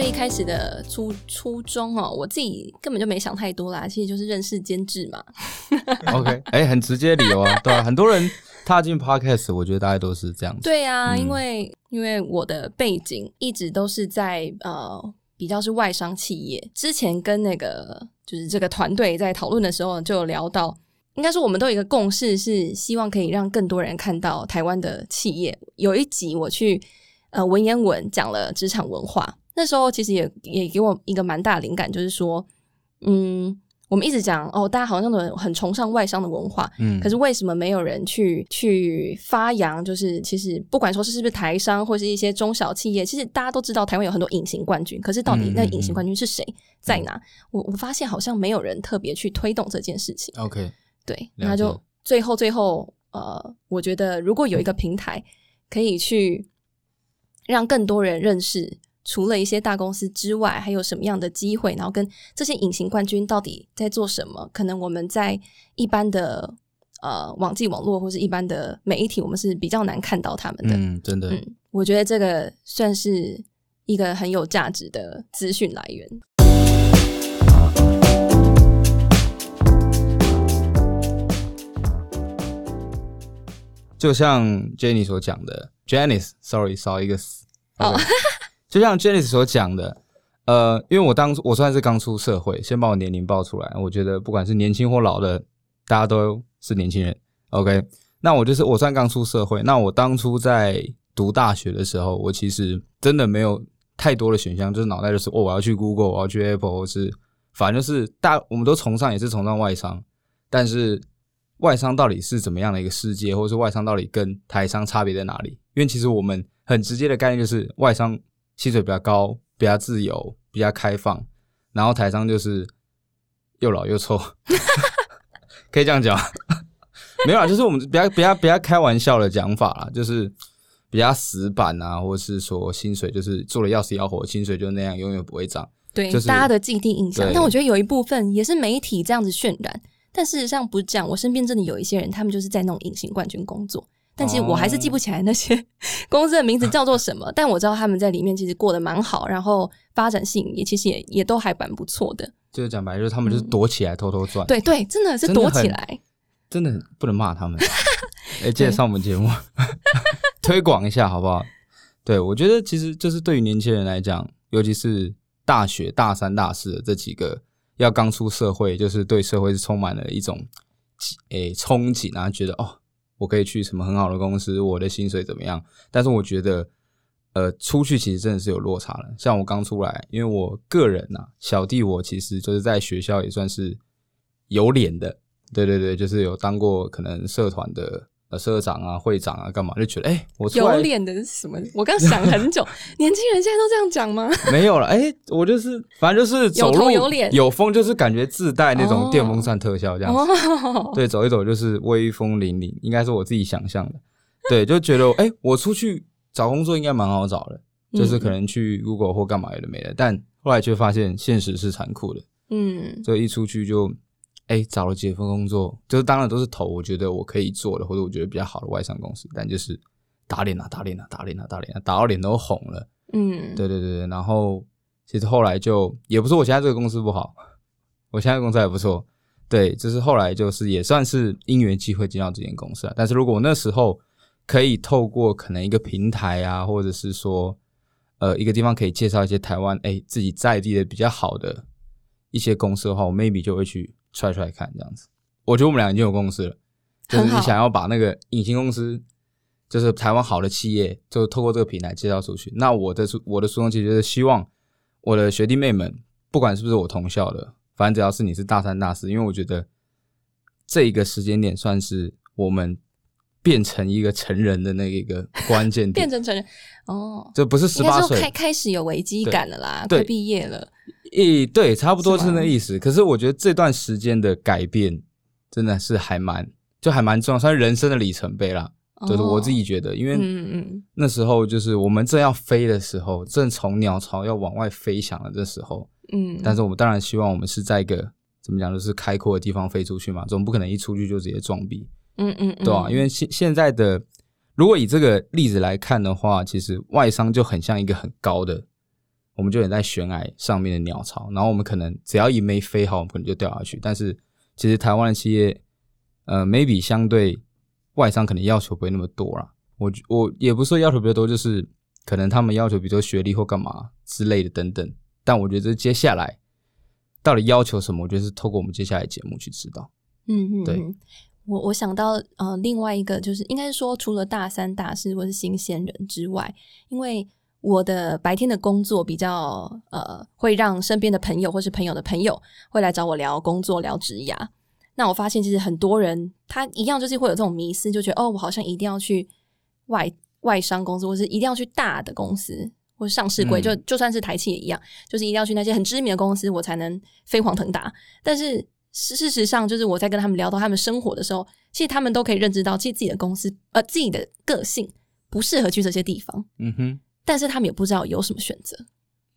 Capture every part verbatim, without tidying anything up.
最一开始的初初衷哦，我自己根本就没想太多啦，其实就是认识监制嘛。OK， 哎、欸，很直接理由啊，对啊，很多人踏进 Podcast， 我觉得大家都是这样子。对啊，嗯、因为因为我的背景一直都是在呃比较是外商企业，之前跟那个就是这个团队在讨论的时候就有聊到。应该说我们都有一个共识，是希望可以让更多人看到台湾的企业。有一集我去呃文言文讲了职场文化，那时候其实也也给我一个蛮大的灵感，就是说嗯我们一直讲哦大家好像都很崇尚外商的文化，嗯，可是为什么没有人去去发扬，就是其实不管说是不是台商或是一些中小企业，其实大家都知道台湾有很多隐形冠军，可是到底那隐形冠军是谁、嗯、在哪、嗯、我我发现好像没有人特别去推动这件事情。 OK，对，那就最后最后呃，我觉得如果有一个平台可以去让更多人认识除了一些大公司之外还有什么样的机会，然后跟这些隐形冠军到底在做什么，可能我们在一般的呃网际网络或是一般的媒体我们是比较难看到他们的。嗯，真的、嗯、我觉得这个算是一个很有价值的资讯来源。就像 Jenny 所讲的 Janice sorry 少一个 S、okay. oh. 就像 Janice 所讲的呃，因为我当初我算是刚出社会，先把我年龄报出来，我觉得不管是年轻或老的大家都是年轻人。 OK， 那我就是我算刚出社会，那我当初在读大学的时候我其实真的没有太多的选项，就是脑袋就是、哦、我要去 Google 我要去 Apple 或是反正就是大我们都崇尚也是崇尚外商，但是外商到底是怎么样的一个世界，或是外商到底跟台商差别在哪里？因为其实我们很直接的概念就是外商薪水比较高，比较自由，比较开放，然后台商就是又老又臭，可以这样讲。没有啦，就是我们比较比较比较开玩笑的讲法啦，就是比较死板啊，或是说薪水就是做了要死要活，薪水就那样，永远不会涨。对、就是、大家的既定印象。但我觉得有一部分也是媒体这样子渲染。但事实上不是这样，我身边真的有一些人他们就是在那种隐形冠军工作，但其实我还是记不起来那些公司的名字叫做什么、oh. 但我知道他们在里面其实过得蛮好，然后发展性也其实也也都还蛮不错的，就是讲白就是他们就是躲起来偷偷赚、嗯、对对，真的是躲起来，真的很不能骂他们、欸、记得上我们节目推广一下好不好。对，我觉得其实就是对于年轻人来讲，尤其是大学大三大四的这几个要刚出社会，就是对社会是充满了一种诶憧憬啊，觉得哦，我可以去什么很好的公司，我的薪水怎么样？但是我觉得，呃，出去其实真的是有落差了。像我刚出来，因为我个人啊，小弟我其实就是在学校也算是有脸的，对对对，就是有当过可能社团的呃社长啊、会长啊，干嘛就觉得哎、欸，我出来有脸的是什么？我刚想很久，年轻人现在都这样讲吗？没有了，哎、欸，我就是反正就是走路有头有脸，有风就是感觉自带那种电风扇特效这样子，哦、对，走一走就是威风凛凛，应该是我自己想象的，对，就觉得哎、欸，我出去找工作应该蛮好找的，就是可能去 Google 或干嘛有的没的，嗯、但后来却发现现实是残酷的，嗯，所以一出去就。哎，找了几份工作，就是当然都是投我觉得我可以做的，或者我觉得比较好的外商公司，但就是打脸啊，打脸啊，打脸啊，打脸啊，打到脸都红了。嗯，对对对。然后其实后来就也不是我现在这个公司不好，我现在公司也不错。对，就是后来就是也算是因缘机会进到这间公司啊。但是如果我那时候可以透过可能一个平台啊，或者是说呃一个地方可以介绍一些台湾哎自己在地的比较好的一些公司的话，我 maybe 就会去。踹踹看这样子，我觉得我们俩已经有共识了，就是你想要把那个隐形公司，就是台湾好的企业，就透过这个平台介绍出去。那我的我的初衷其实就是希望我的学弟妹们，不管是不是我同校的，反正只要是你是大三大四，因为我觉得这一个时间点算是我们变成一个成人的那一个关键点，变成成人哦，这不是十八岁，开开始有危机感了啦，快毕业了。诶，对，差不多是那意思。可是我觉得这段时间的改变真的是还蛮，就还蛮重要，算是人生的里程碑啦。哦、就是我自己觉得，因为那时候就是我们正要飞的时候，正从鸟巢要往外飞翔的这时候，嗯，但是我们当然希望我们是在一个怎么讲，就是开阔的地方飞出去嘛，总不可能一出去就直接撞壁，嗯嗯，对吧、啊？因为现现在的，如果以这个例子来看的话，其实外商就很像一个很高的。我们就很在悬崖上面的鸟巢，然后我们可能只要一没飞好，我们可能就掉下去。但是其实台湾的企业呃 maybe 相对外商可能要求不会那么多啦，我我也不是说要求比较多，就是可能他们要求比如说学历或干嘛之类的等等，但我觉得接下来到底要求什么，我觉得是透过我们接下来节目去知道。嗯嗯，对，我我想到呃另外一个就是应该是说除了大三大四或是新鲜人之外，因为我的白天的工作比较呃会让身边的朋友或是朋友的朋友会来找我聊工作聊职涯，那我发现其实很多人他一样就是会有这种迷思，就觉得哦我好像一定要去外外商公司，或是一定要去大的公司或是上市柜、嗯、就就算是台企也一样，就是一定要去那些很知名的公司我才能飞黄腾达。但是事实上就是我在跟他们聊到他们生活的时候，其实他们都可以认知到其实自己的公司呃自己的个性不适合去这些地方，嗯哼，但是他们也不知道有什么选择。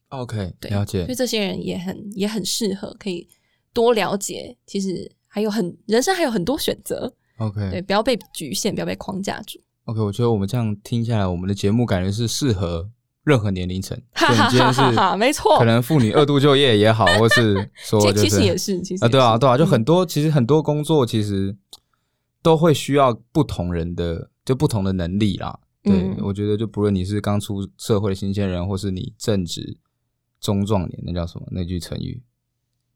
OK， 对，了解。所以这些人也很也很适合可以多了解，其实还有很人生还有很多选择。 OK， 对，不要被局限，不要被框架住。OK， 我觉得我们这样听下来，我们的节目感觉是适合任何年龄层，哈哈哈哈哈，没错，可能妇女二度就业也好，或是说、就是、其实也是，其实也是、啊、对啊对啊，就很多、嗯、其实很多工作其实都会需要不同人的就不同的能力啦。对、嗯、我觉得就不论你是刚出社会的新鲜人，或是你正值中壮年，那叫什么那句成语，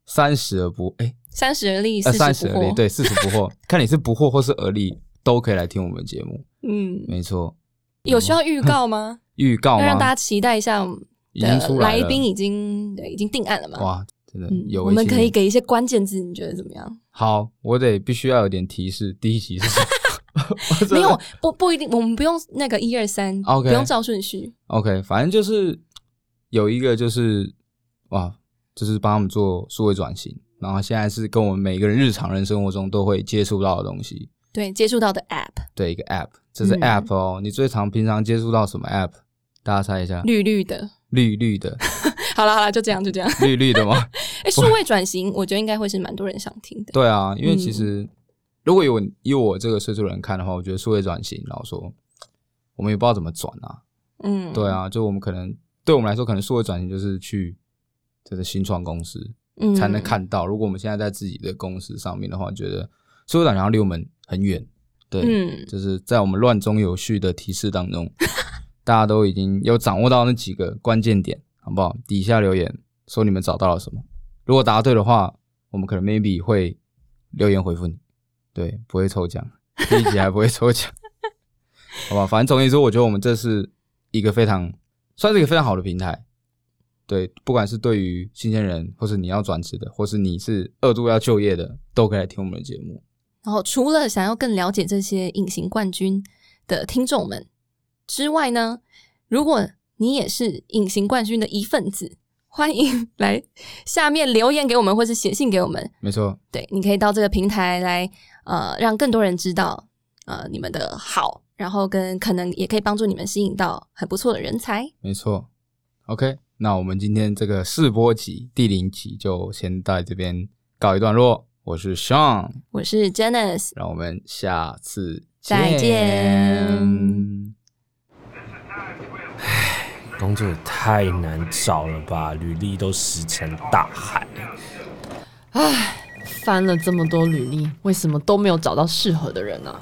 三十而不哎，三十而立，四十不惑、呃、三十而立，对，四十不惑看你是不惑或是而立都可以来听我们节目。嗯，没错。有需要预告吗？预告吗？要让大家期待一下，已经出来了，来宾已经对已经定案了嘛？哇，真的、嗯、有。我们可以给一些关键字，你觉得怎么样？好，我得必须要有点提示。第一集是什么？没有，不不一定，我们不用那个一二三，不用照顺序。OK， 反正就是有一个就是哇，就是帮他们做数位转型，然后现在是跟我们每个人日常人生活中都会接触到的东西。对，接触到的 app， 对，一个 app， 这是 app 哦、嗯。你最常平常接触到什么 app？ 大家猜一下。绿绿的，绿绿的。好啦好啦，就这样就这样。绿绿的吗？哎、欸，数位转型，我觉得应该会是蛮多人想听的。对啊，因为其实、嗯、如果有以我这个岁数人看的话，我觉得数位转型，然后说我们也不知道怎么转啊。嗯，对啊，就我们可能对我们来说，可能数位转型就是去这个新创公司、嗯、才能看到。如果我们现在在自己的公司上面的话，觉得数位转型要离我们很远，对、嗯，就是在我们乱中有序的提示当中，大家都已经有掌握到那几个关键点，好不好？底下留言说你们找到了什么，如果答对的话，我们可能 maybe 会留言回复你，对，不会抽奖，第一集还不会抽奖，好吧？反正总而言之，我觉得我们这是一个非常算是一个非常好的平台，对，不管是对于新鲜人，或是你要转职的，或是你是二度要就业的，都可以来听我们的节目。然后除了想要更了解这些隐形冠军的听众们之外呢，如果你也是隐形冠军的一份子，欢迎来下面留言给我们，或是写信给我们。没错，对，你可以到这个平台来呃，让更多人知道呃你们的好，然后跟可能也可以帮助你们吸引到很不错的人才。没错。 OK， 那我们今天这个试播集第零集就先到这边告一段落。我是 Sean， 我是 Janice， 让我们下次见再见。工作也太难找了吧，履历都石沉大海。唉，翻了这么多履历，为什么都没有找到适合的人啊？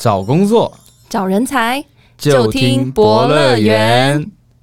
找工作，找人才，就听伯乐园。